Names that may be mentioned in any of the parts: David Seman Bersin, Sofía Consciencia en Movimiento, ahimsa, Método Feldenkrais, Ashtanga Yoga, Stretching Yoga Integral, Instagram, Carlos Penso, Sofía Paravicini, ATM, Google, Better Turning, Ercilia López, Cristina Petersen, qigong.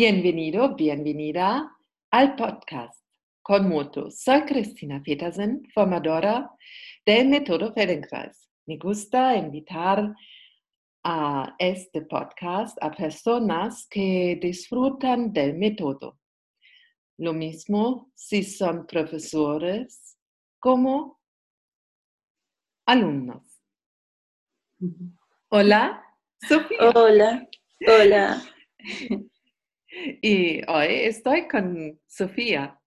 Bienvenido, bienvenida al podcast. Con mucho. Soy Cristina Petersen, formadora del Método Feldenkrais. Me gusta invitar a este podcast a personas que disfrutan del método. Lo mismo si son profesores como alumnos. Hola, Sofía. Hola, hola. Y hoy estoy con Sofía.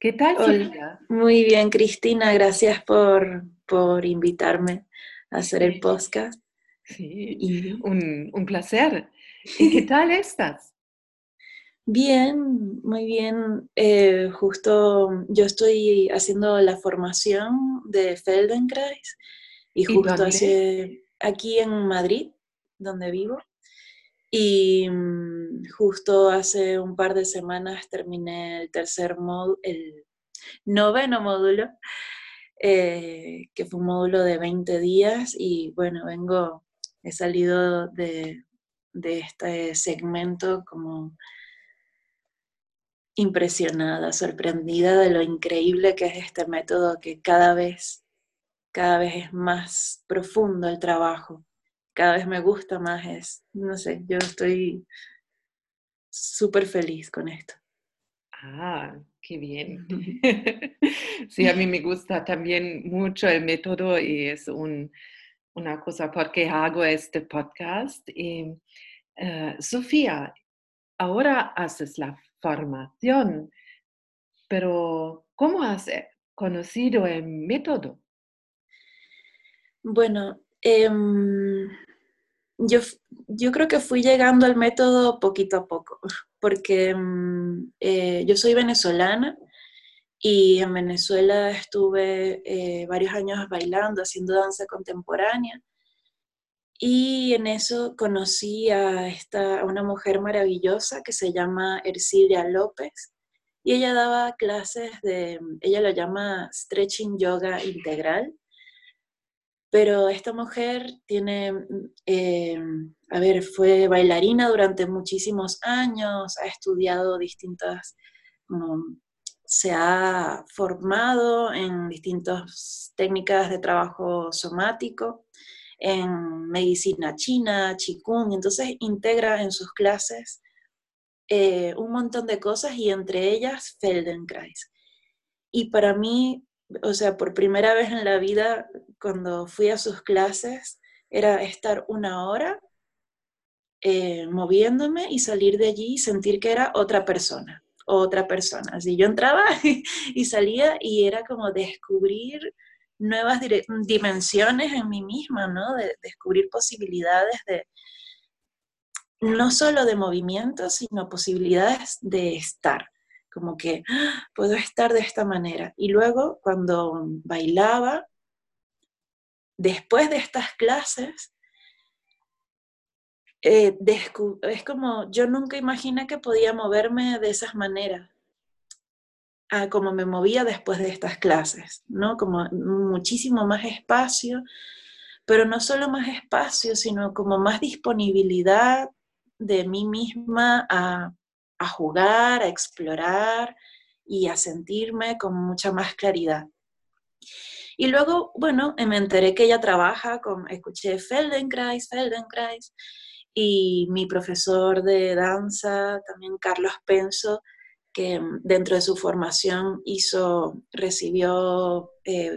¿Qué tal, Sofía? Muy bien, Cristina. Gracias por invitarme a hacer el podcast. Sí, y... un placer. ¿Y qué tal estás? Bien, muy bien. Justo yo estoy haciendo la formación de Feldenkrais y justo aquí en Madrid, donde vivo. Y justo hace un par de semanas terminé el noveno módulo, que fue un módulo de 20 días. Y bueno, he salido de este segmento como impresionada, sorprendida de lo increíble que es este método, que cada vez es más profundo el trabajo. Cada vez me gusta más, no sé, yo estoy súper feliz con esto. Ah, qué bien. Sí, a mí me gusta también mucho el método y es una cosa por qué hago este podcast. Y, Sofía, ahora haces la formación, pero ¿cómo has conocido el método? Bueno, yo creo que fui llegando al método poquito a poco, porque yo soy venezolana y en Venezuela estuve varios años bailando, haciendo danza contemporánea, y en eso conocí a una mujer maravillosa que se llama Ercilia López, y ella daba clases ella lo llama Stretching Yoga Integral. Pero esta mujer fue bailarina durante muchísimos años, ha estudiado se ha formado en distintas técnicas de trabajo somático, en medicina china, qigong, entonces integra en sus clases un montón de cosas y entre ellas Feldenkrais. Y para mí, o sea, por primera vez en la vida, cuando fui a sus clases, era estar una hora moviéndome y salir de allí y sentir que era otra persona. Así yo entraba y salía y era como descubrir nuevas dimensiones en mí misma, ¿no? Descubrir posibilidades no solo de movimiento, sino posibilidades de estar. Como que puedo estar de esta manera. Y luego, cuando bailaba, después de estas clases, es como yo nunca imaginé que podía moverme de esas maneras, a como me movía después de estas clases, ¿no? Como muchísimo más espacio, pero no solo más espacio, sino como más disponibilidad de mí misma a jugar, a explorar y a sentirme con mucha más claridad. Y luego, bueno, me enteré que ella escuché Feldenkrais, y mi profesor de danza, también Carlos Penso, que dentro de su formación recibió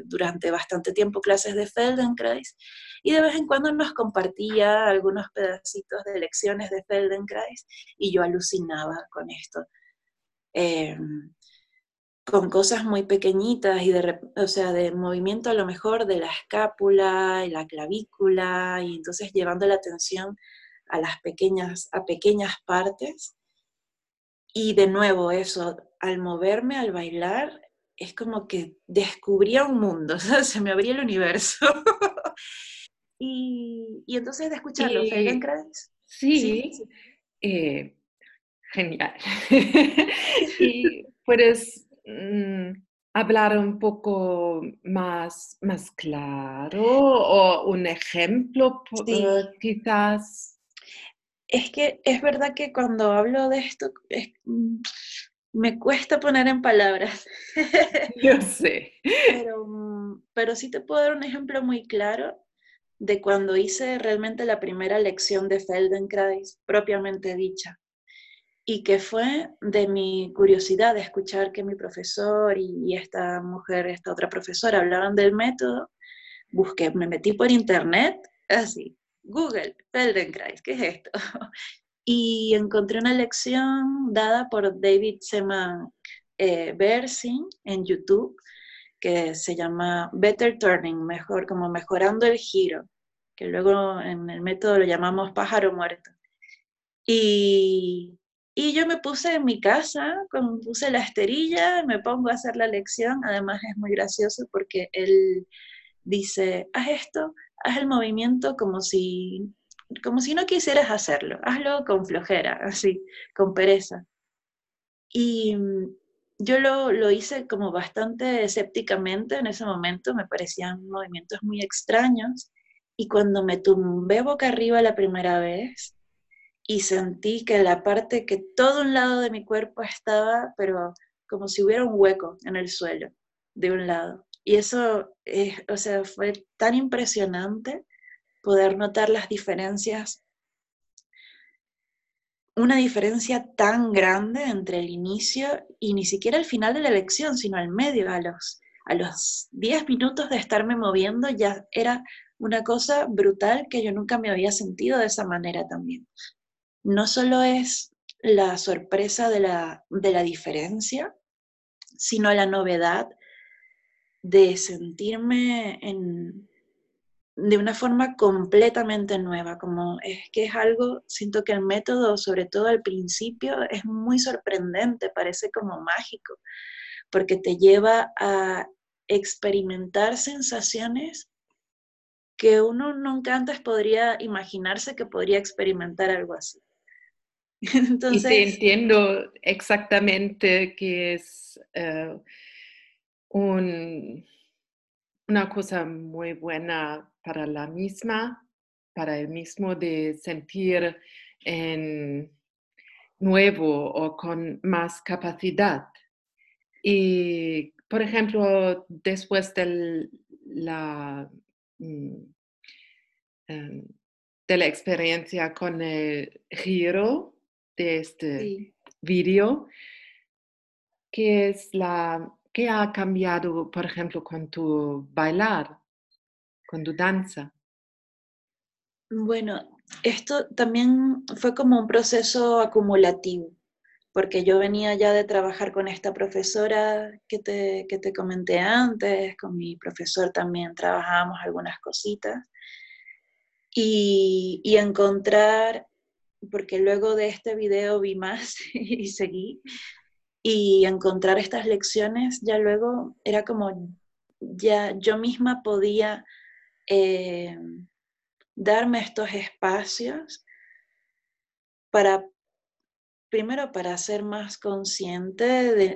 durante bastante tiempo clases de Feldenkrais, y de vez en cuando nos compartía algunos pedacitos de lecciones de Feldenkrais, y yo alucinaba con esto, con cosas muy pequeñitas, y de movimiento a lo mejor de la escápula y la clavícula, y entonces llevando la atención a pequeñas partes, y de nuevo eso, al moverme, al bailar, es como que descubría un mundo, ¿sabes? Se me abría el universo. Y entonces de escucharlo, Feldenkrais. Sí. Genial. ¿Y puedes hablar un poco más claro o un ejemplo, quizás? Es que es verdad que cuando hablo de esto me cuesta poner en palabras. Yo sé. Pero sí te puedo dar un ejemplo muy claro de cuando hice realmente la primera lección de Feldenkrais, propiamente dicha. Y que fue de mi curiosidad de escuchar que mi profesor y esta mujer, esta otra profesora, hablaban del método. Busqué, me metí por internet, así, Google, Feldenkrais, ¿qué es esto? Y encontré una lección dada por David Seman Bersin en YouTube, que se llama Better Turning, mejor, como mejorando el giro, que luego en el método lo llamamos pájaro muerto. Y yo me puse en mi casa, puse la esterilla, me pongo a hacer la lección. Además es muy gracioso porque él dice, haz esto, haz el movimiento como si no quisieras hacerlo, hazlo con flojera, así, con pereza. Y yo lo hice como bastante escépticamente en ese momento, me parecían movimientos muy extraños, y cuando me tumbé boca arriba la primera vez, y sentí que la parte que todo un lado de mi cuerpo estaba, pero como si hubiera un hueco en el suelo, de un lado. Y eso, o sea, fue tan impresionante poder notar las diferencias, una diferencia tan grande entre el inicio y ni siquiera el final de la lección, sino al medio, a los 10 minutos de estarme moviendo ya era una cosa brutal que yo nunca me había sentido de esa manera también. No solo es la sorpresa de la diferencia, sino la novedad de sentirme de una forma completamente nueva, como es que es algo, siento que el método, sobre todo al principio, es muy sorprendente, parece como mágico, porque te lleva a experimentar sensaciones que uno nunca antes podría imaginarse que podría experimentar algo así. Entonces, y te entiendo exactamente que es una cosa muy buena para la misma, para el mismo de sentir en nuevo o con más capacidad. Y, por ejemplo, después de la experiencia con el giro de este video, ¿qué ha cambiado, por ejemplo, con tu bailar, con tu danza? Bueno, esto también fue como un proceso acumulativo, porque yo venía ya de trabajar con esta profesora que te comenté antes, con mi profesor también trabajábamos algunas cositas, y encontrar, porque luego de este video vi más y seguí, y encontrar estas lecciones ya luego era como, ya yo misma podía darme estos espacios para, primero para ser más consciente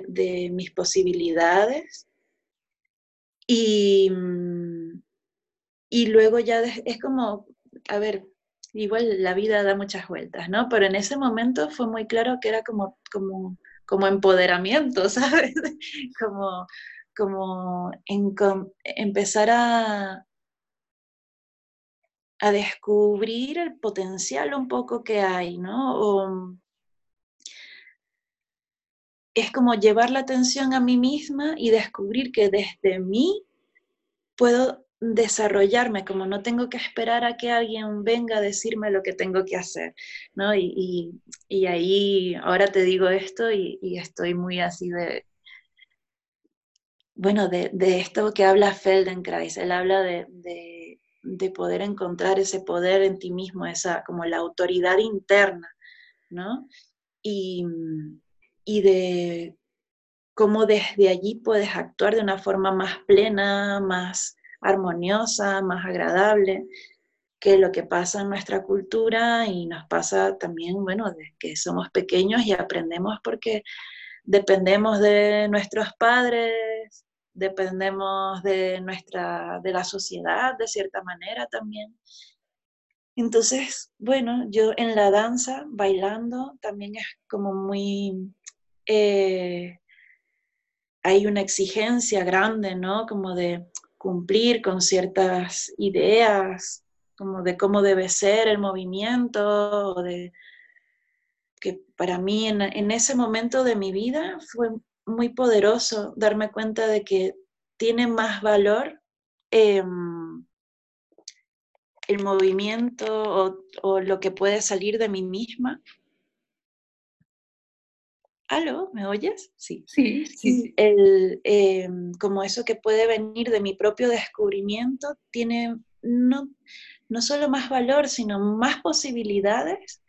de mis posibilidades y luego ya es como, a ver, igual la vida da muchas vueltas, ¿no? Pero en ese momento fue muy claro que era como empoderamiento, ¿sabes? Empezar a descubrir el potencial un poco que hay, ¿no? Es como llevar la atención a mí misma y descubrir que desde mí puedo desarrollarme, como no tengo que esperar a que alguien venga a decirme lo que tengo que hacer, ¿no? Y ahí, ahora te digo esto y estoy muy así de esto que habla Feldenkrais. Él habla de poder encontrar ese poder en ti mismo, esa como la autoridad interna, ¿no? Y de cómo desde allí puedes actuar de una forma más plena, más armoniosa, más agradable, que lo que pasa en nuestra cultura y nos pasa también, desde que somos pequeños y aprendemos porque dependemos de nuestros padres, dependemos de la sociedad de cierta manera también. Entonces, bueno, yo en la danza, bailando, también es como muy... hay una exigencia grande, ¿no? Como de cumplir con ciertas ideas, como de cómo debe ser el movimiento, de, que para mí en ese momento de mi vida fue muy poderoso darme cuenta de que tiene más valor el movimiento o lo que puede salir de mí misma. ¿Aló? ¿Me oyes? Sí. Sí, sí. Como eso que puede venir de mi propio descubrimiento tiene no solo más valor, sino más posibilidades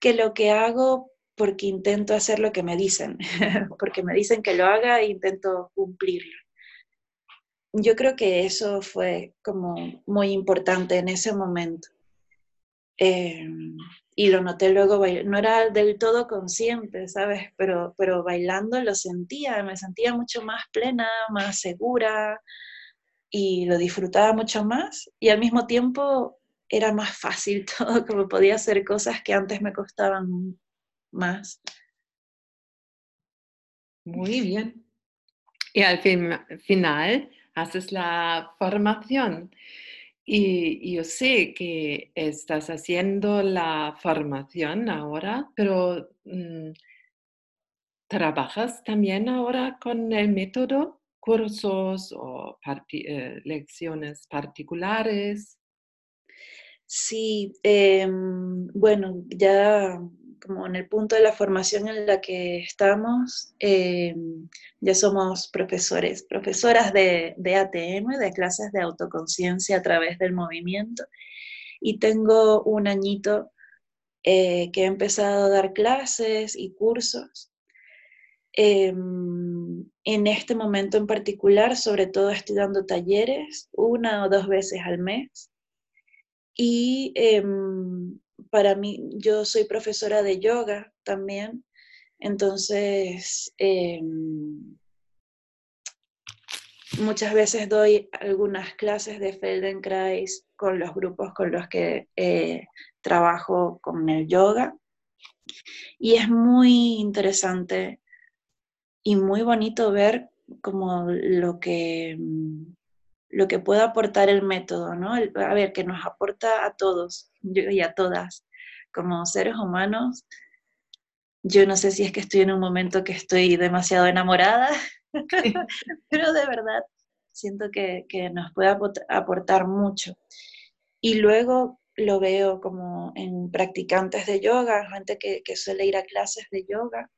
que lo que hago porque intento hacer lo que me dicen. Porque me dicen que lo haga e intento cumplirlo. Yo creo que eso fue como muy importante en ese momento. Y lo noté luego, no era del todo consciente, ¿sabes? Pero bailando lo sentía, me sentía mucho más plena, más segura, y lo disfrutaba mucho más. Y al mismo tiempo era más fácil todo, como podía hacer cosas que antes me costaban más. Muy bien. Y al final haces la formación. Y yo sé que estás haciendo la formación ahora, pero ¿trabajas también ahora con el método? ¿Cursos o lecciones particulares? Sí, bueno, ya como en el punto de la formación en la que estamos, ya somos profesoras de ATM, de clases de autoconciencia a través del movimiento, y tengo un añito que he empezado a dar clases y cursos. En este momento en particular, sobre todo estoy dando talleres 1 o 2 veces al mes, y... para mí, yo soy profesora de yoga también, entonces muchas veces doy algunas clases de Feldenkrais con los grupos con los que trabajo con el yoga. Y es muy interesante y muy bonito ver como lo que puede aportar el método, ¿no? A ver, que nos aporta a todos y a todas, como seres humanos. Yo no sé si es que estoy en un momento que estoy demasiado enamorada, sí. Pero de verdad siento que nos puede aportar mucho. Y luego lo veo como en practicantes de yoga, gente que suele ir a clases de yoga,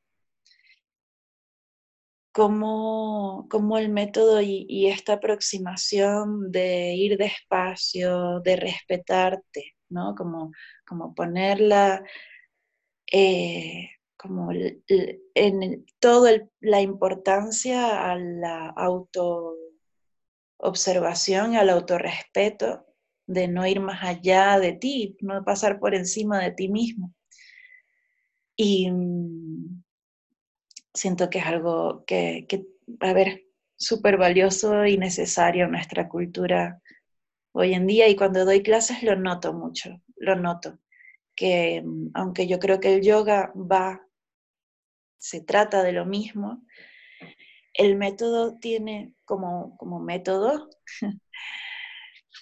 Cómo el método y esta aproximación de ir despacio, de respetarte, ¿no? Como ponerla como en toda la importancia a la autoobservación, al autorrespeto, de no ir más allá de ti, no pasar por encima de ti mismo. Y... siento que es algo que a ver, súper valioso y necesario en nuestra cultura hoy en día. Y cuando doy clases lo noto mucho, lo noto. Que aunque yo creo que el yoga se trata de lo mismo, el método tiene como método,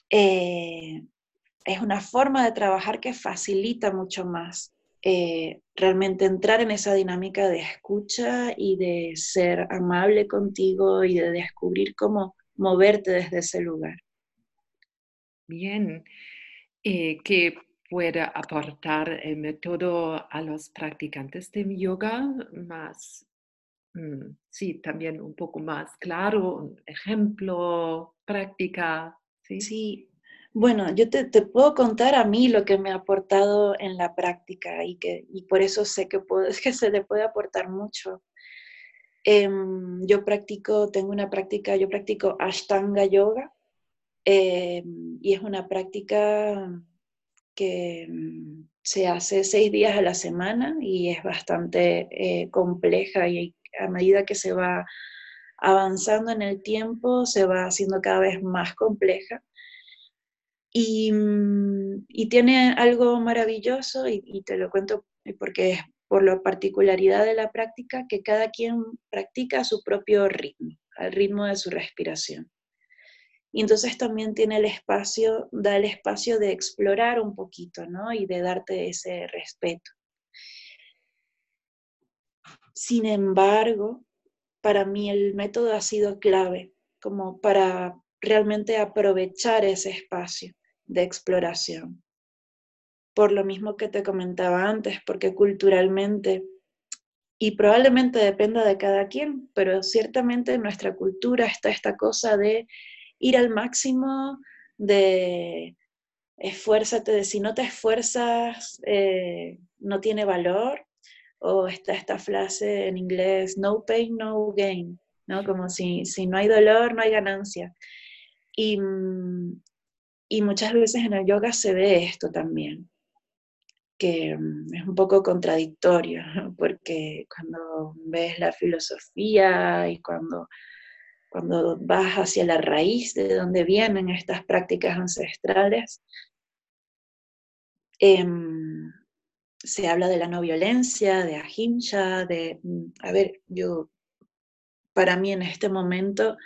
es una forma de trabajar que facilita mucho más. Realmente entrar en esa dinámica de escucha y de ser amable contigo y de descubrir cómo moverte desde ese lugar. Bien. ¿Qué puede aportar el método a los practicantes de yoga? Más, sí, también un poco más claro, un ejemplo, práctica. Sí. Sí. Bueno, yo te puedo contar a mí lo que me ha aportado en la práctica y por eso sé que se le puede aportar mucho. Yo practico Ashtanga Yoga y es una práctica que se hace 6 días a la semana y es bastante compleja, y a medida que se va avanzando en el tiempo se va haciendo cada vez más compleja. Y tiene algo maravilloso, y te lo cuento porque es por la particularidad de la práctica, que cada quien practica a su propio ritmo, al ritmo de su respiración. Y entonces también tiene el espacio, da el espacio de explorar un poquito, ¿no? Y de darte ese respeto. Sin embargo, para mí el método ha sido clave, como para realmente aprovechar ese espacio de exploración. Por lo mismo que te comentaba antes, porque culturalmente, y probablemente dependa de cada quien, pero ciertamente en nuestra cultura está esta cosa de ir al máximo, de esfuérzate, de si no te esfuerzas no tiene valor, o está esta frase en inglés, no pain, no gain, ¿no? Como si no hay dolor, no hay ganancia. Y muchas veces en el yoga se ve esto también, que es un poco contradictorio, ¿no? Porque cuando ves la filosofía y cuando vas hacia la raíz de donde vienen estas prácticas ancestrales, se habla de la no violencia, de ahimsa, de... A ver, para mí en este momento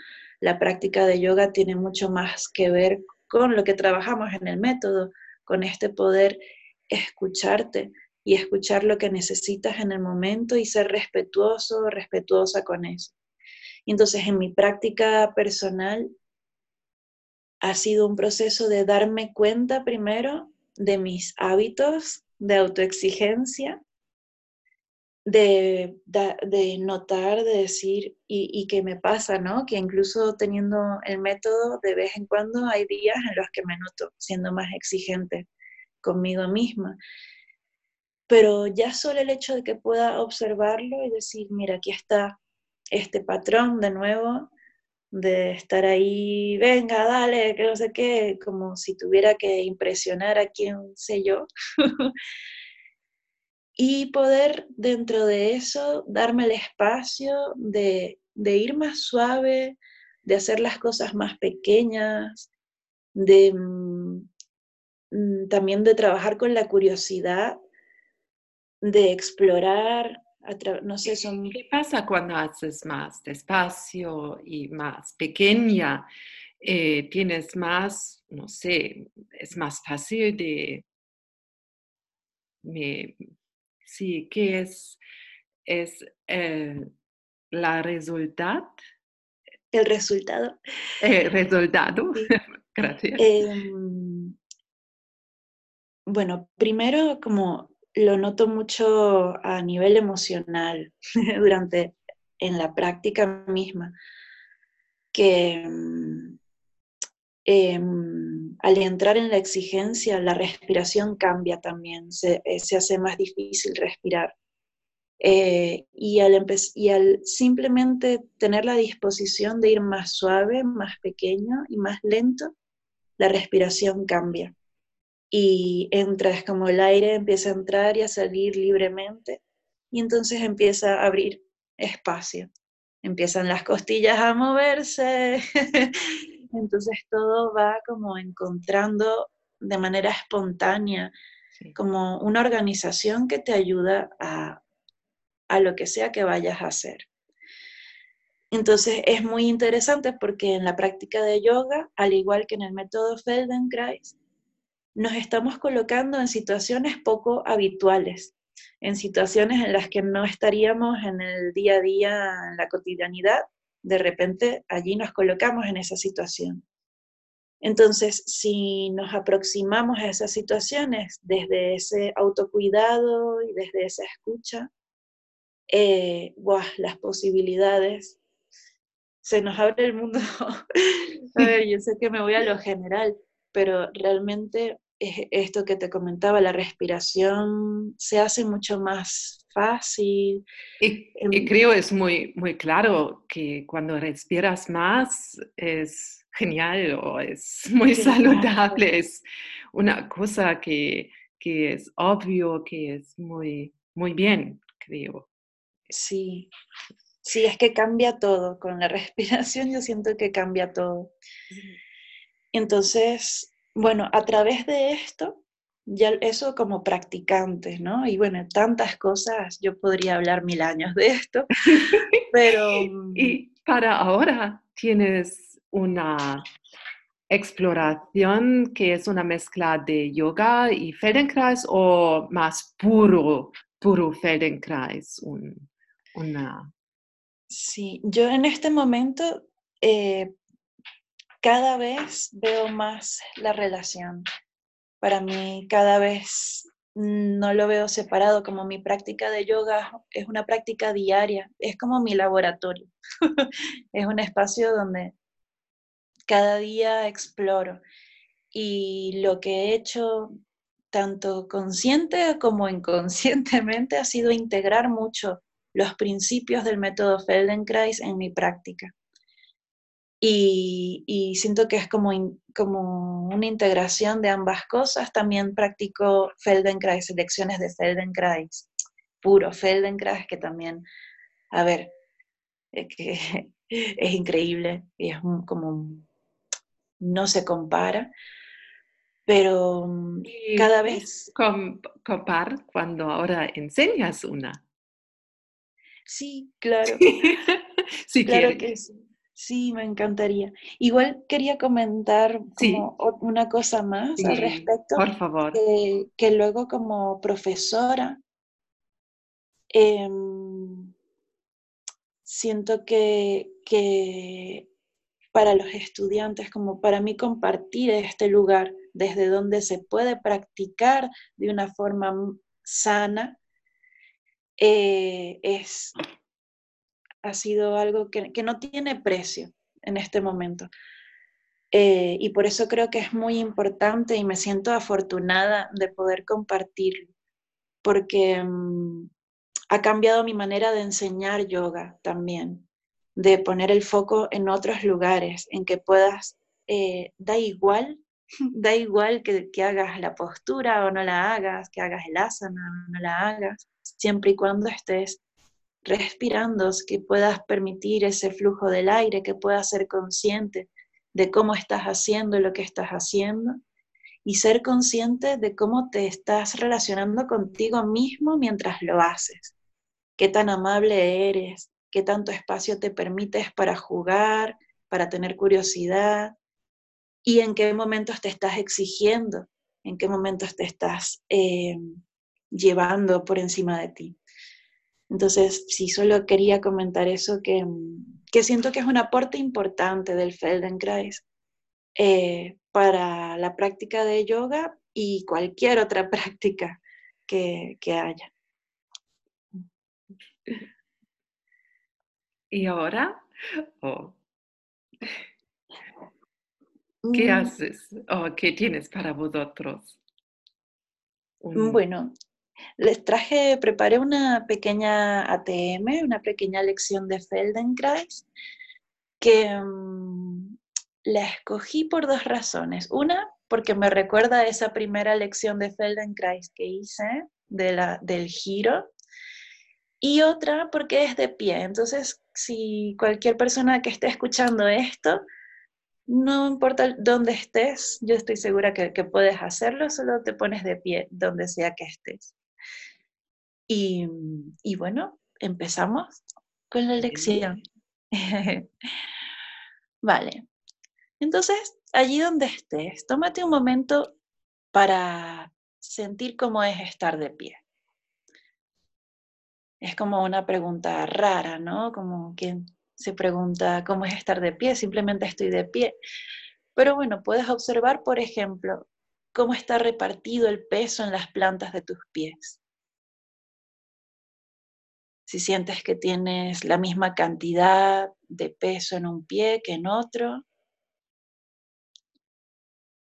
la práctica de yoga tiene mucho más que ver con lo que trabajamos en el método, con este poder escucharte y escuchar lo que necesitas en el momento y ser respetuoso, respetuosa con eso. Entonces, en mi práctica personal ha sido un proceso de darme cuenta primero de mis hábitos de autoexigencia, de notar, de decir, y que me pasa, ¿no? Que incluso teniendo el método, de vez en cuando hay días en los que me noto siendo más exigente conmigo misma. Pero ya solo el hecho de que pueda observarlo y decir, mira, aquí está este patrón de nuevo, de estar ahí, venga, dale, que no sé qué, como si tuviera que impresionar a quién sé yo. Y poder, dentro de eso, darme el espacio de ir más suave, de hacer las cosas más pequeñas, también de trabajar con la curiosidad, de explorar. No sé, ¿Qué pasa cuando haces más despacio y más pequeña? Tienes más, no sé, es más fácil de... Sí, ¿qué es la resultad? El resultado. El resultado, sí. Gracias. Bueno, primero como... Lo noto mucho a nivel emocional en la práctica misma, que al entrar en la exigencia la respiración cambia también, se hace más difícil respirar. Y al simplemente tener la disposición de ir más suave, más pequeño y más lento, la respiración cambia. Y entras, como el aire empieza a entrar y a salir libremente, y entonces empieza a abrir espacio. Empiezan las costillas a moverse, entonces todo va como encontrando de manera espontánea, sí, como una organización que te ayuda a lo que sea que vayas a hacer. Entonces es muy interesante porque en la práctica de yoga, al igual que en el método Feldenkrais, nos estamos colocando en situaciones poco habituales, en situaciones en las que no estaríamos en el día a día, en la cotidianidad, de repente allí nos colocamos en esa situación. Entonces, si nos aproximamos a esas situaciones desde ese autocuidado y desde esa escucha, las posibilidades, se nos abre el mundo. A ver, yo sé que me voy a lo general, pero realmente es esto que te comentaba, la respiración se hace mucho más fácil. Y creo es muy, muy claro que cuando respiras más es genial o es muy saludable. Es una cosa que es obvio, que es muy, muy bien, creo. Sí. Sí, es que cambia todo. Con la respiración yo siento que cambia todo. Entonces, bueno, a través de esto, ya eso como practicantes, ¿no? Y bueno, tantas cosas, yo podría hablar 1000 años de esto, pero... Y para ahora tienes una exploración que es una mezcla de yoga y Feldenkrais, o más puro Feldenkrais, una... Sí, yo en este momento cada vez veo más la relación. Para mí cada vez no lo veo separado, como mi práctica de yoga es una práctica diaria, es como mi laboratorio, es un espacio donde cada día exploro y lo que he hecho tanto consciente como inconscientemente ha sido integrar mucho los principios del método Feldenkrais en mi práctica. Y siento que es como una integración de ambas cosas. También practico Feldenkrais, lecciones de Feldenkrais, puro Feldenkrais, que también, a ver, que es increíble y es no se compara, pero y cada vez... ¿Compar cuando ahora enseñas una? Sí, claro. Sí, claro que sí. Sí, me encantaría. Igual quería comentar una cosa más al respecto. Por favor. Que luego como profesora siento que para los estudiantes, como para mí compartir este lugar desde donde se puede practicar de una forma sana ha sido algo que no tiene precio en este momento. Y por eso creo que es muy importante y me siento afortunada de poder compartirlo, porque ha cambiado mi manera de enseñar yoga también, de poner el foco en otros lugares, en que puedas, da igual que hagas la postura o no la hagas, que hagas el asana o no la hagas, siempre y cuando estés respirando, que puedas permitir ese flujo del aire, que puedas ser consciente de cómo estás haciendo lo que estás haciendo y ser consciente de cómo te estás relacionando contigo mismo mientras lo haces. Qué tan amable eres, qué tanto espacio te permites para jugar, para tener curiosidad y en qué momentos te estás exigiendo, en qué momentos te estás llevando por encima de ti. Entonces, sí, solo quería comentar eso, que siento que es un aporte importante del Feldenkrais para la práctica de yoga y cualquier otra práctica que haya. ¿Y ahora? ¿Qué haces? ¿Qué tienes para vosotros? Bueno... preparé una pequeña ATM, una pequeña lección de Feldenkrais, que la escogí por 2 razones. Una, porque me recuerda a esa primera lección de Feldenkrais que hice, del giro, y otra porque es de pie. Entonces, si cualquier persona que esté escuchando esto, no importa dónde estés, yo estoy segura que puedes hacerlo, solo te pones de pie donde sea que estés. Y bueno, empezamos con la lección. Vale, entonces allí donde estés, tómate un momento para sentir cómo es estar de pie. Es como una pregunta rara, ¿no? Como quien se pregunta cómo es estar de pie, simplemente estoy de pie. Pero bueno, puedes observar, por ejemplo, cómo está repartido el peso en las plantas de tus pies. Si sientes que tienes la misma cantidad de peso en un pie que en otro,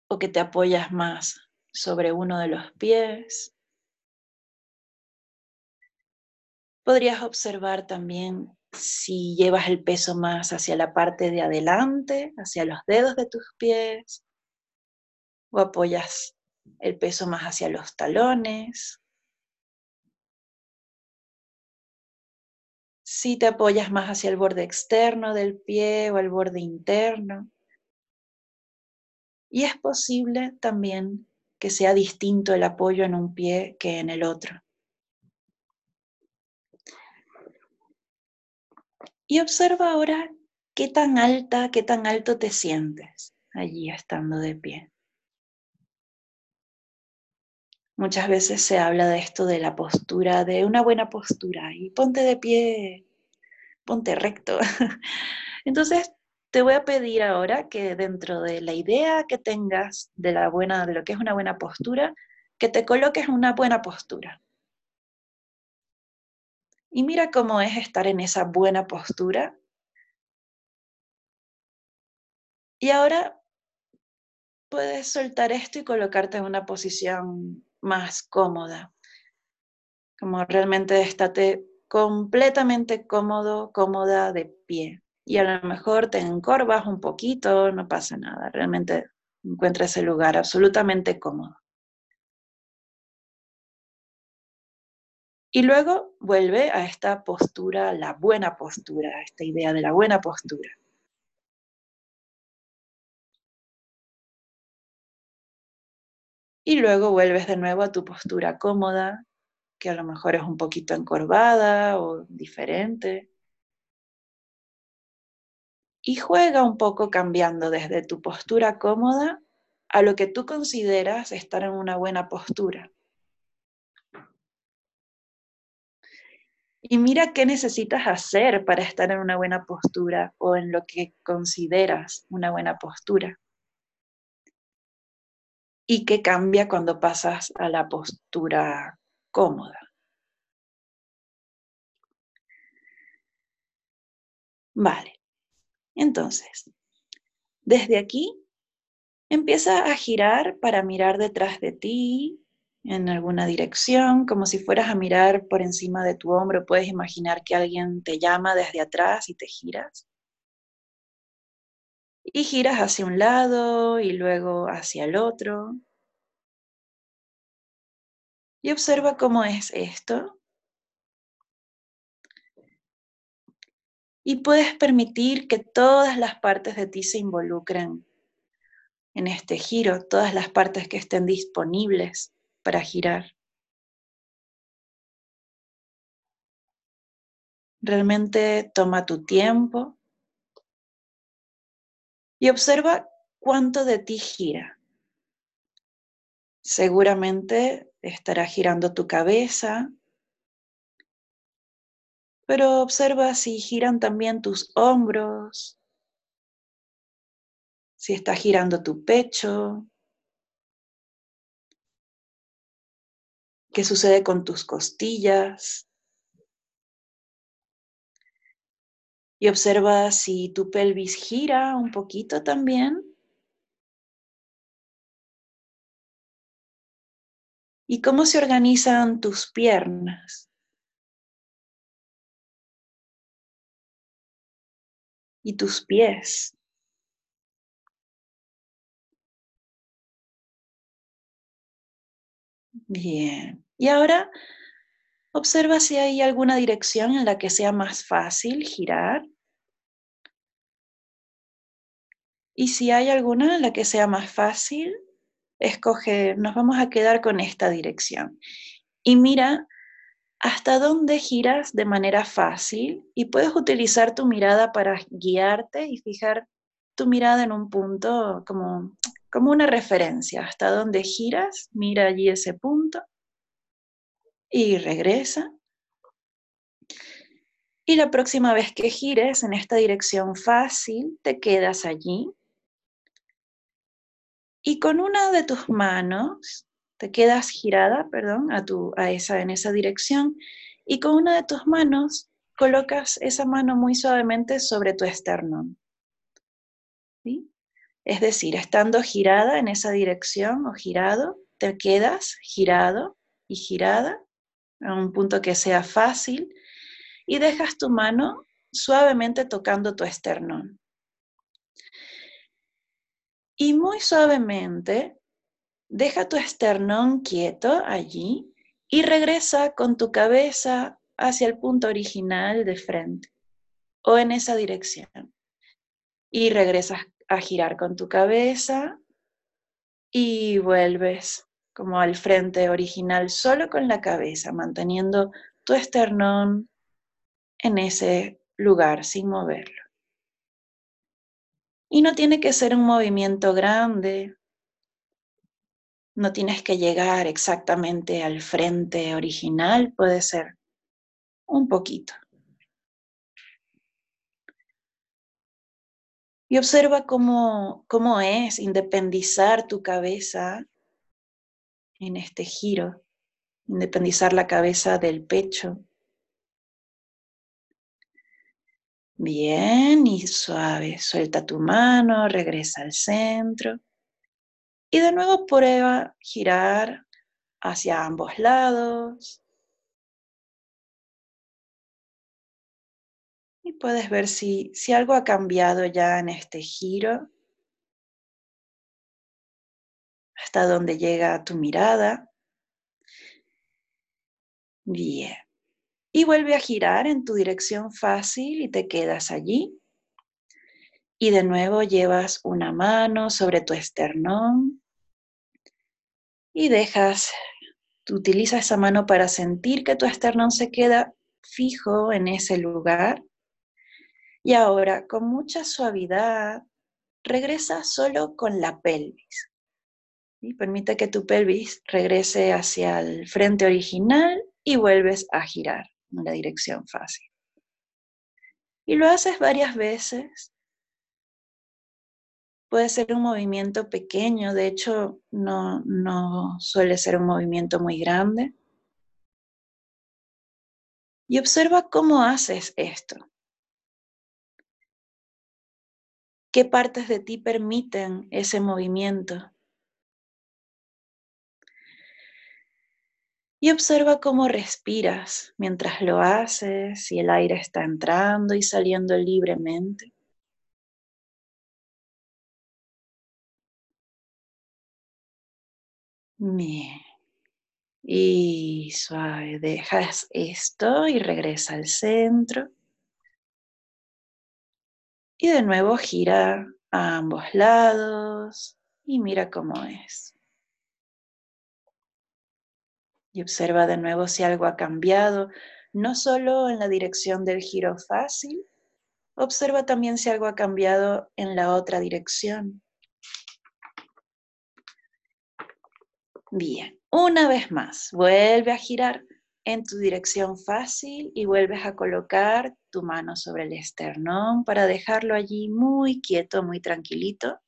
o que te apoyas más sobre uno de los pies. Podrías observar también si llevas el peso más hacia la parte de adelante, hacia los dedos de tus pies, o apoyas el peso más hacia los talones. Si te apoyas más hacia el borde externo del pie o el borde interno. Y es posible también que sea distinto el apoyo en un pie que en el otro. Y observa ahora qué tan alta, qué tan alto te sientes allí estando de pie. Muchas veces se habla de esto de la postura, de una buena postura, y ponte de pie, ponte recto. Entonces te voy a pedir ahora que dentro de la idea que tengas de lo que es una buena postura, que te coloques una buena postura. Y mira cómo es estar en esa buena postura. Y ahora puedes soltar esto y colocarte en una posición más cómoda. Como realmente estate completamente cómodo, cómoda de pie. Y a lo mejor te encorvas un poquito, no pasa nada. Realmente encuentra ese lugar absolutamente cómodo. Y luego vuelve a esta postura, la buena postura, esta idea de la buena postura. Y luego vuelves de nuevo a tu postura cómoda, que a lo mejor es un poquito encorvada o diferente. Y juega un poco cambiando desde tu postura cómoda a lo que tú consideras estar en una buena postura. Y mira qué necesitas hacer para estar en una buena postura o en lo que consideras una buena postura. Y qué cambia cuando pasas a la postura cómoda. Vale, entonces, desde aquí empieza a girar para mirar detrás de ti, en alguna dirección, como si fueras a mirar por encima de tu hombro. Puedes imaginar que alguien te llama desde atrás y te giras. Y giras hacia un lado y luego hacia el otro. Y observa cómo es esto. Y puedes permitir que todas las partes de ti se involucren en este giro, todas las partes que estén disponibles para girar. Realmente toma tu tiempo. Y observa cuánto de ti gira. Seguramente estará girando tu cabeza, pero observa si giran también tus hombros, si está girando tu pecho, qué sucede con tus costillas. Y observa si tu pelvis gira un poquito también. Y cómo se organizan tus piernas. Y tus pies. Bien. Y ahora observa si hay alguna dirección en la que sea más fácil girar. Y si hay alguna en la que sea más fácil, escoge, nos vamos a quedar con esta dirección. Y mira hasta dónde giras de manera fácil y puedes utilizar tu mirada para guiarte y fijar tu mirada en un punto como una referencia. Hasta dónde giras, mira allí ese punto y regresa. Y la próxima vez que gires en esta dirección fácil, te quedas allí. Y con una de tus manos, te quedas girada, perdón, en esa dirección. Y con una de tus manos, colocas esa mano muy suavemente sobre tu esternón. ¿Sí? Es decir, estando girada en esa dirección o girado, te quedas girado y girada a un punto que sea fácil. Y dejas tu mano suavemente tocando tu esternón. Y muy suavemente deja tu esternón quieto allí y regresa con tu cabeza hacia el punto original de frente o en esa dirección. Y regresas a girar con tu cabeza y vuelves como al frente original, solo con la cabeza, manteniendo tu esternón en ese lugar, sin moverlo. Y no tiene que ser un movimiento grande, no tienes que llegar exactamente al frente original, puede ser un poquito. Y observa cómo es independizar tu cabeza en este giro, independizar la cabeza del pecho. Bien, y suave, suelta tu mano, regresa al centro. Y de nuevo prueba girar hacia ambos lados. Y puedes ver si algo ha cambiado ya en este giro. Hasta dónde llega tu mirada. Bien. Y vuelve a girar en tu dirección fácil y te quedas allí. Y de nuevo llevas una mano sobre tu esternón y utilizas esa mano para sentir que tu esternón se queda fijo en ese lugar. Y ahora, con mucha suavidad, regresa solo con la pelvis. ¿Sí? Permite que tu pelvis regrese hacia el frente original y vuelves a girar en la dirección fácil. Y lo haces varias veces. Puede ser un movimiento pequeño, de hecho no suele ser un movimiento muy grande. Y observa cómo haces esto. ¿Qué partes de ti permiten ese movimiento? Y observa cómo respiras mientras lo haces, si el aire está entrando y saliendo libremente. Bien. Y suave, dejas esto y regresa al centro. Y de nuevo gira a ambos lados y mira cómo es. Y observa de nuevo si algo ha cambiado, no solo en la dirección del giro fácil, observa también si algo ha cambiado en la otra dirección. Bien, una vez más, vuelve a girar en tu dirección fácil y vuelves a colocar tu mano sobre el esternón para dejarlo allí muy quieto, muy tranquilito.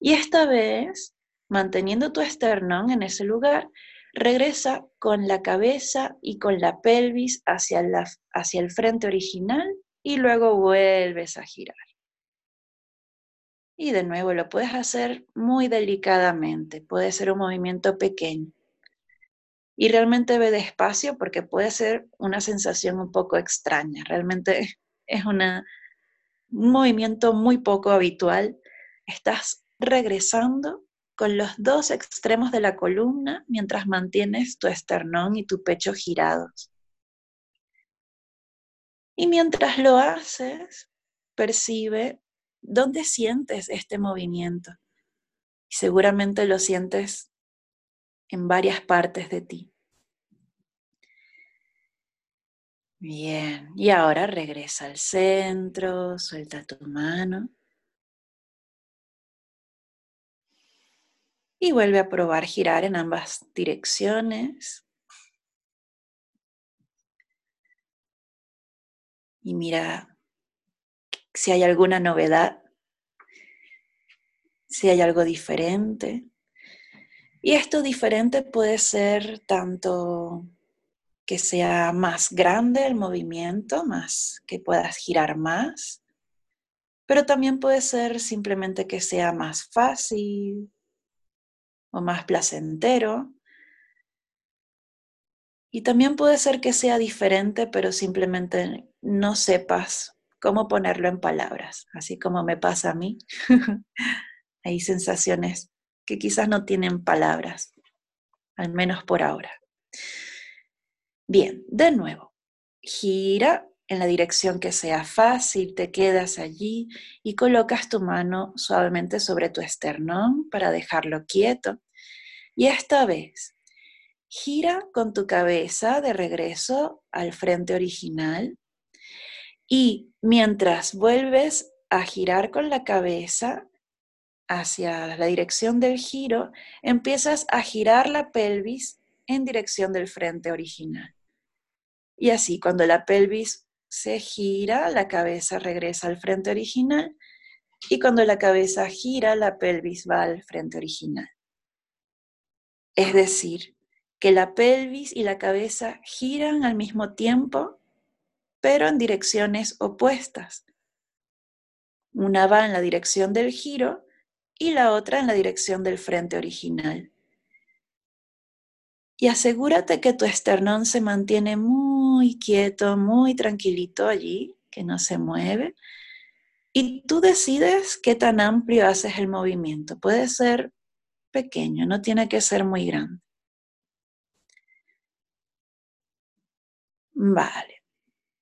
Y esta vez, manteniendo tu esternón en ese lugar, regresa con la cabeza y con la pelvis hacia el frente original y luego vuelves a girar. Y de nuevo lo puedes hacer muy delicadamente, puede ser un movimiento pequeño. Y realmente ve despacio porque puede ser una sensación un poco extraña, realmente es un movimiento muy poco habitual. Estás regresando con los dos extremos de la columna mientras mantienes tu esternón y tu pecho girados. Y mientras lo haces, percibe dónde sientes este movimiento. Y seguramente lo sientes en varias partes de ti. Bien, y ahora regresa al centro, suelta tu mano. Y vuelve a probar girar en ambas direcciones. Y mira si hay alguna novedad, si hay algo diferente. Y esto diferente puede ser tanto que sea más grande el movimiento, más que puedas girar más, pero también puede ser simplemente que sea más fácil, o más placentero. Y también puede ser que sea diferente, pero simplemente no sepas cómo ponerlo en palabras, así como me pasa a mí. Hay sensaciones que quizás no tienen palabras, al menos por ahora. Bien, de nuevo, gira en la dirección que sea fácil, te quedas allí y colocas tu mano suavemente sobre tu esternón para dejarlo quieto. Y esta vez, gira con tu cabeza de regreso al frente original y mientras vuelves a girar con la cabeza hacia la dirección del giro, empiezas a girar la pelvis en dirección del frente original. Y así, cuando la pelvis se gira, la cabeza regresa al frente original y cuando la cabeza gira, la pelvis va al frente original. Es decir, que la pelvis y la cabeza giran al mismo tiempo, pero en direcciones opuestas. Una va en la dirección del giro y la otra en la dirección del frente original. Y asegúrate que tu esternón se mantiene muy quieto, muy tranquilito allí, que no se mueve. Y tú decides qué tan amplio haces el movimiento. Puede ser pequeño, no tiene que ser muy grande. Vale.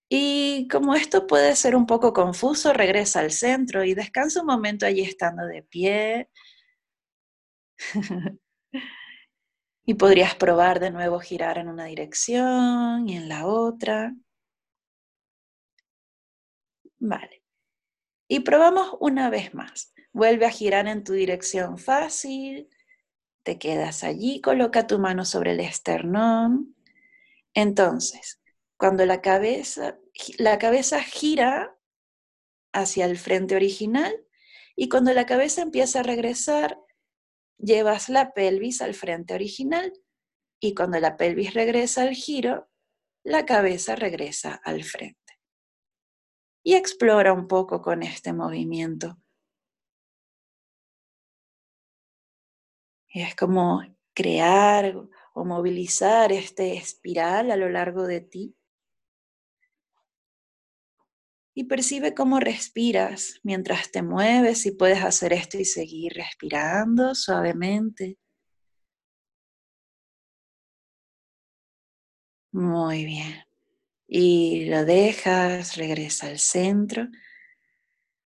Y como esto puede ser un poco confuso, regresa al centro y descansa un momento allí estando de pie. Y podrías probar de nuevo girar en una dirección y en la otra. Vale. Y probamos una vez más. Vuelve a girar en tu dirección fácil. Te quedas allí, coloca tu mano sobre el esternón. Entonces, cuando la cabeza gira hacia el frente original y cuando la cabeza empieza a regresar, llevas la pelvis al frente original y cuando la pelvis regresa al giro, la cabeza regresa al frente. Y explora un poco con este movimiento. Es como crear o movilizar este espiral a lo largo de ti. Y percibe cómo respiras mientras te mueves y puedes hacer esto y seguir respirando suavemente. Muy bien. Y lo dejas, regresa al centro.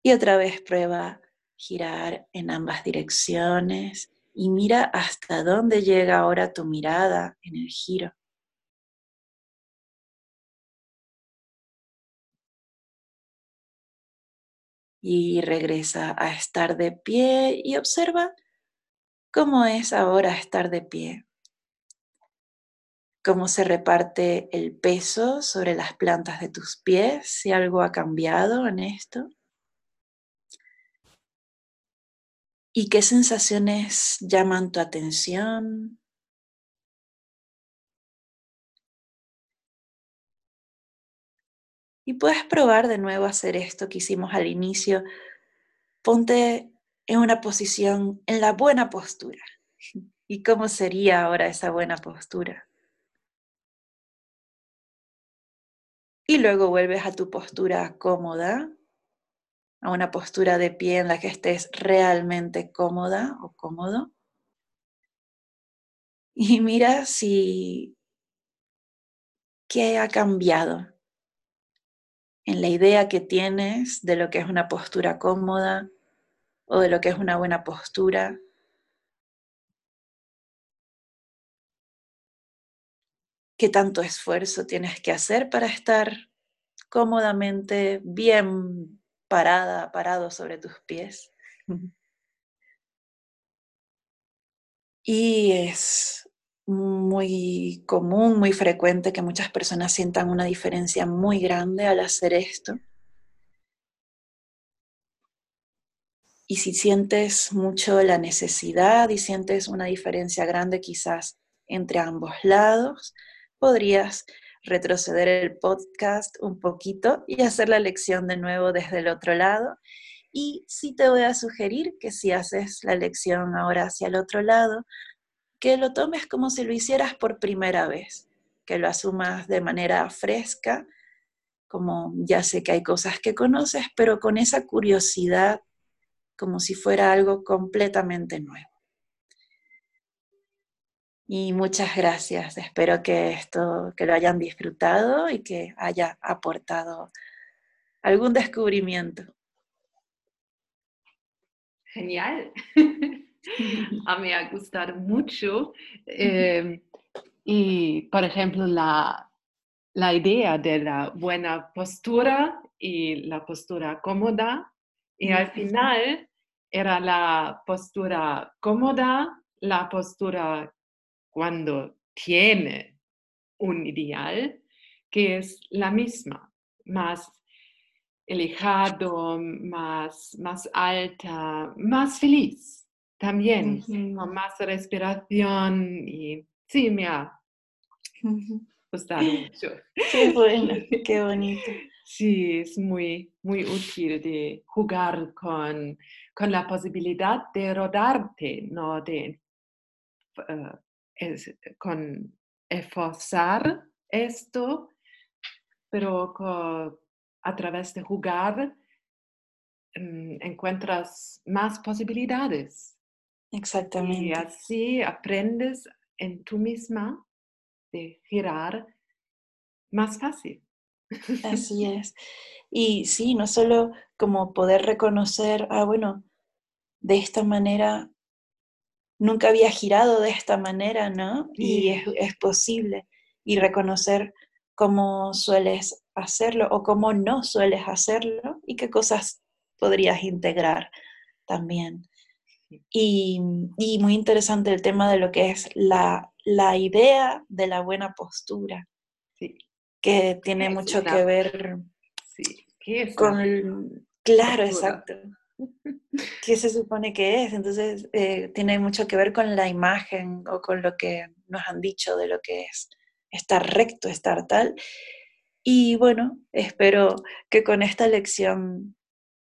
Y otra vez prueba girar en ambas direcciones y mira hasta dónde llega ahora tu mirada en el giro. Y regresa a estar de pie y observa cómo es ahora estar de pie. Cómo se reparte el peso sobre las plantas de tus pies, si algo ha cambiado en esto. Y qué sensaciones llaman tu atención. Y puedes probar de nuevo hacer esto que hicimos al inicio. Ponte en una posición, en la buena postura. ¿Y cómo sería ahora esa buena postura? Y luego vuelves a tu postura cómoda, a una postura de pie en la que estés realmente cómoda o cómodo. Y mira si qué ha cambiado en la idea que tienes de lo que es una postura cómoda o de lo que es una buena postura. ¿Qué tanto esfuerzo tienes que hacer para estar cómodamente bien parada, parado sobre tus pies? Y es muy común, muy frecuente que muchas personas sientan una diferencia muy grande al hacer esto. Y si sientes mucho la necesidad y sientes una diferencia grande quizás entre ambos lados, podrías retroceder el podcast un poquito y hacer la lección de nuevo desde el otro lado. Y sí te voy a sugerir que si haces la lección ahora hacia el otro lado, que lo tomes como si lo hicieras por primera vez, que lo asumas de manera fresca, como ya sé que hay cosas que conoces, pero con esa curiosidad, como si fuera algo completamente nuevo. Y muchas gracias, espero que esto, que lo hayan disfrutado y que haya aportado algún descubrimiento. Genial, me ha gustado mucho. Y por ejemplo, la idea de la buena postura y la postura cómoda, y al final era la postura cómoda, la postura cuando tiene un ideal, que es la misma, más alejado, más alta, más feliz también, con más respiración. Y sí, me ha gustado mucho. Qué bueno, qué bonito. Sí, es muy, muy útil de jugar con la posibilidad de rodarte, no de con esforzar esto, pero a través de jugar encuentras más posibilidades. Exactamente. Y así aprendes en tú misma de girar más fácil. Así es. Y sí, no solo como poder reconocer, bueno, de esta manera, nunca había girado de esta manera, ¿no? Sí. Y es posible. Y reconocer cómo sueles hacerlo o cómo no sueles hacerlo y qué cosas podrías integrar también. Sí. Y muy interesante el tema de lo que es la idea de la buena postura. Sí. Que tiene mucho que ver con... Claro, exacto. ¿Qué se supone que es? Entonces, tiene mucho que ver con la imagen o con lo que nos han dicho de lo que es estar recto, estar tal. Y bueno, espero que con esta lección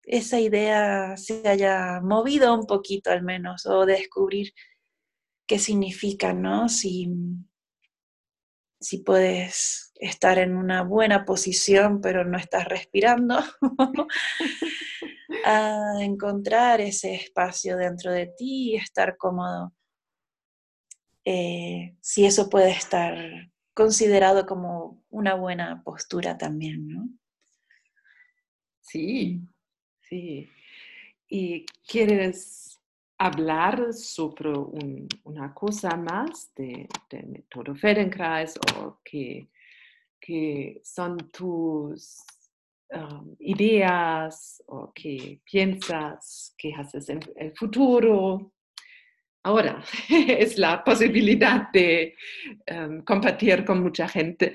esa idea se haya movido un poquito al menos, o descubrir qué significa, ¿no? Si puedes estar en una buena posición, pero no estás respirando, a encontrar ese espacio dentro de ti y estar cómodo. Si eso puede estar considerado como una buena postura también, ¿no? Sí, sí. ¿Y quieres hablar sobre una cosa más de método Feldenkrais o que son tus ideas o que piensas que haces en el futuro? Ahora es la posibilidad de compartir con mucha gente.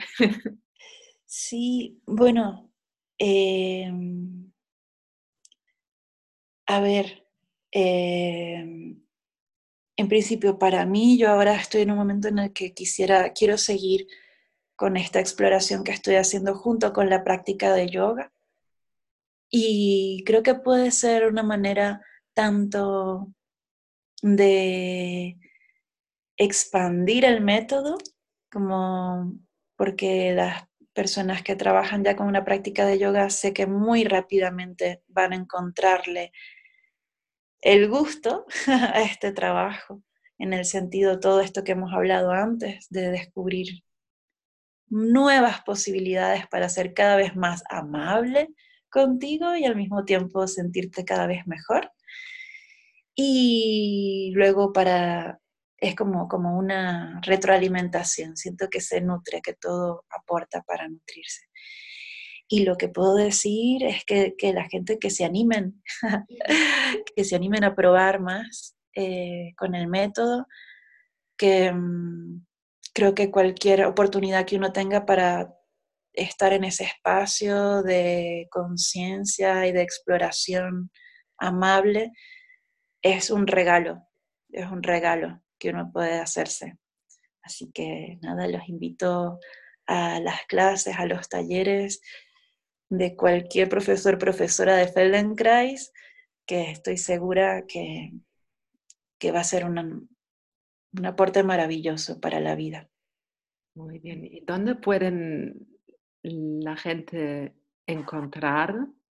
Sí, bueno, a ver. En principio para mí, yo ahora estoy en un momento en el que quiero seguir con esta exploración que estoy haciendo junto con la práctica de yoga, y creo que puede ser una manera tanto de expandir el método, como porque las personas que trabajan ya con una práctica de yoga sé que muy rápidamente van a encontrarle el gusto a este trabajo, en el sentido todo esto que hemos hablado antes, de descubrir nuevas posibilidades para ser cada vez más amable contigo y al mismo tiempo sentirte cada vez mejor. Y luego es como una retroalimentación, siento que se nutre, que todo aporta para nutrirse. Y lo que puedo decir es que la gente que se animen a probar más con el método, que creo que cualquier oportunidad que uno tenga para estar en ese espacio de conciencia y de exploración amable es un regalo que uno puede hacerse. Así que nada, los invito a las clases, a los talleres de cualquier profesor, profesora de Feldenkrais, que estoy segura que va a ser un aporte maravilloso para la vida. Muy bien. ¿Y dónde pueden la gente encontrar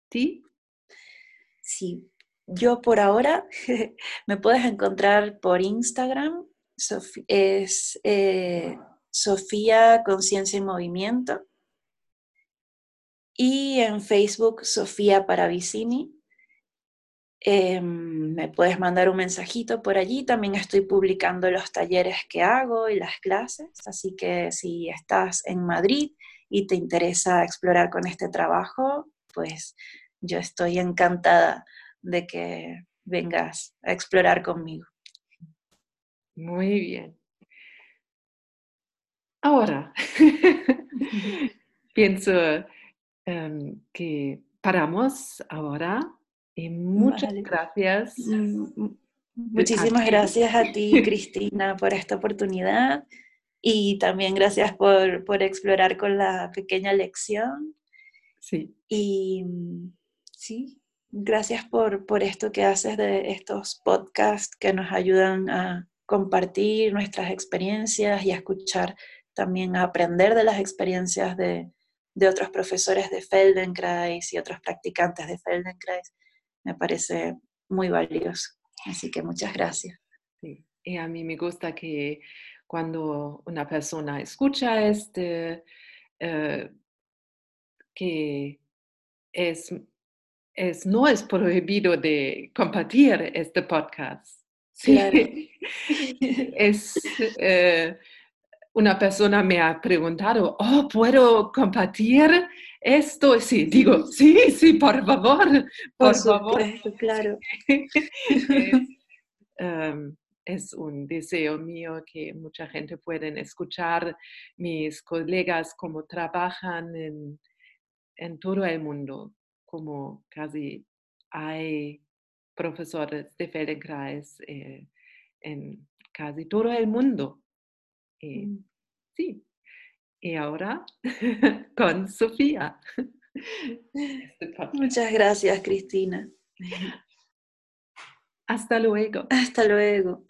ti? Sí, yo por ahora me puedes encontrar por Instagram, es Sofía Consciencia en Movimiento. Y en Facebook, Sofía Paravicini. Me puedes mandar un mensajito por allí. También estoy publicando los talleres que hago y las clases. Así que si estás en Madrid y te interesa explorar con este trabajo, pues yo estoy encantada de que vengas a explorar conmigo. Muy bien. Ahora, pienso que paramos ahora. Y muchas gracias. Muchísimas gracias a ti, Cristina, por esta oportunidad. Y también gracias por explorar con la pequeña lección. Sí. Y sí, gracias por esto que haces de estos podcasts que nos ayudan a compartir nuestras experiencias y a escuchar también, a aprender de las experiencias de otros profesores de Feldenkrais y otros practicantes de Feldenkrais. Me parece muy valioso. Así que muchas gracias. Sí. Y a mí me gusta que cuando una persona escucha que no es prohibido de compartir este podcast. Sí. Claro. Una persona me ha preguntado, oh, ¿puedo compartir esto? Sí, digo, sí, por favor, por favor. Claro. Es un deseo mío que mucha gente pueda escuchar, mis colegas cómo trabajan en todo el mundo, como casi hay profesores de Feldenkrais en casi todo el mundo. Sí, y ahora con Sofía. Muchas gracias, Cristina. Hasta luego. Hasta luego.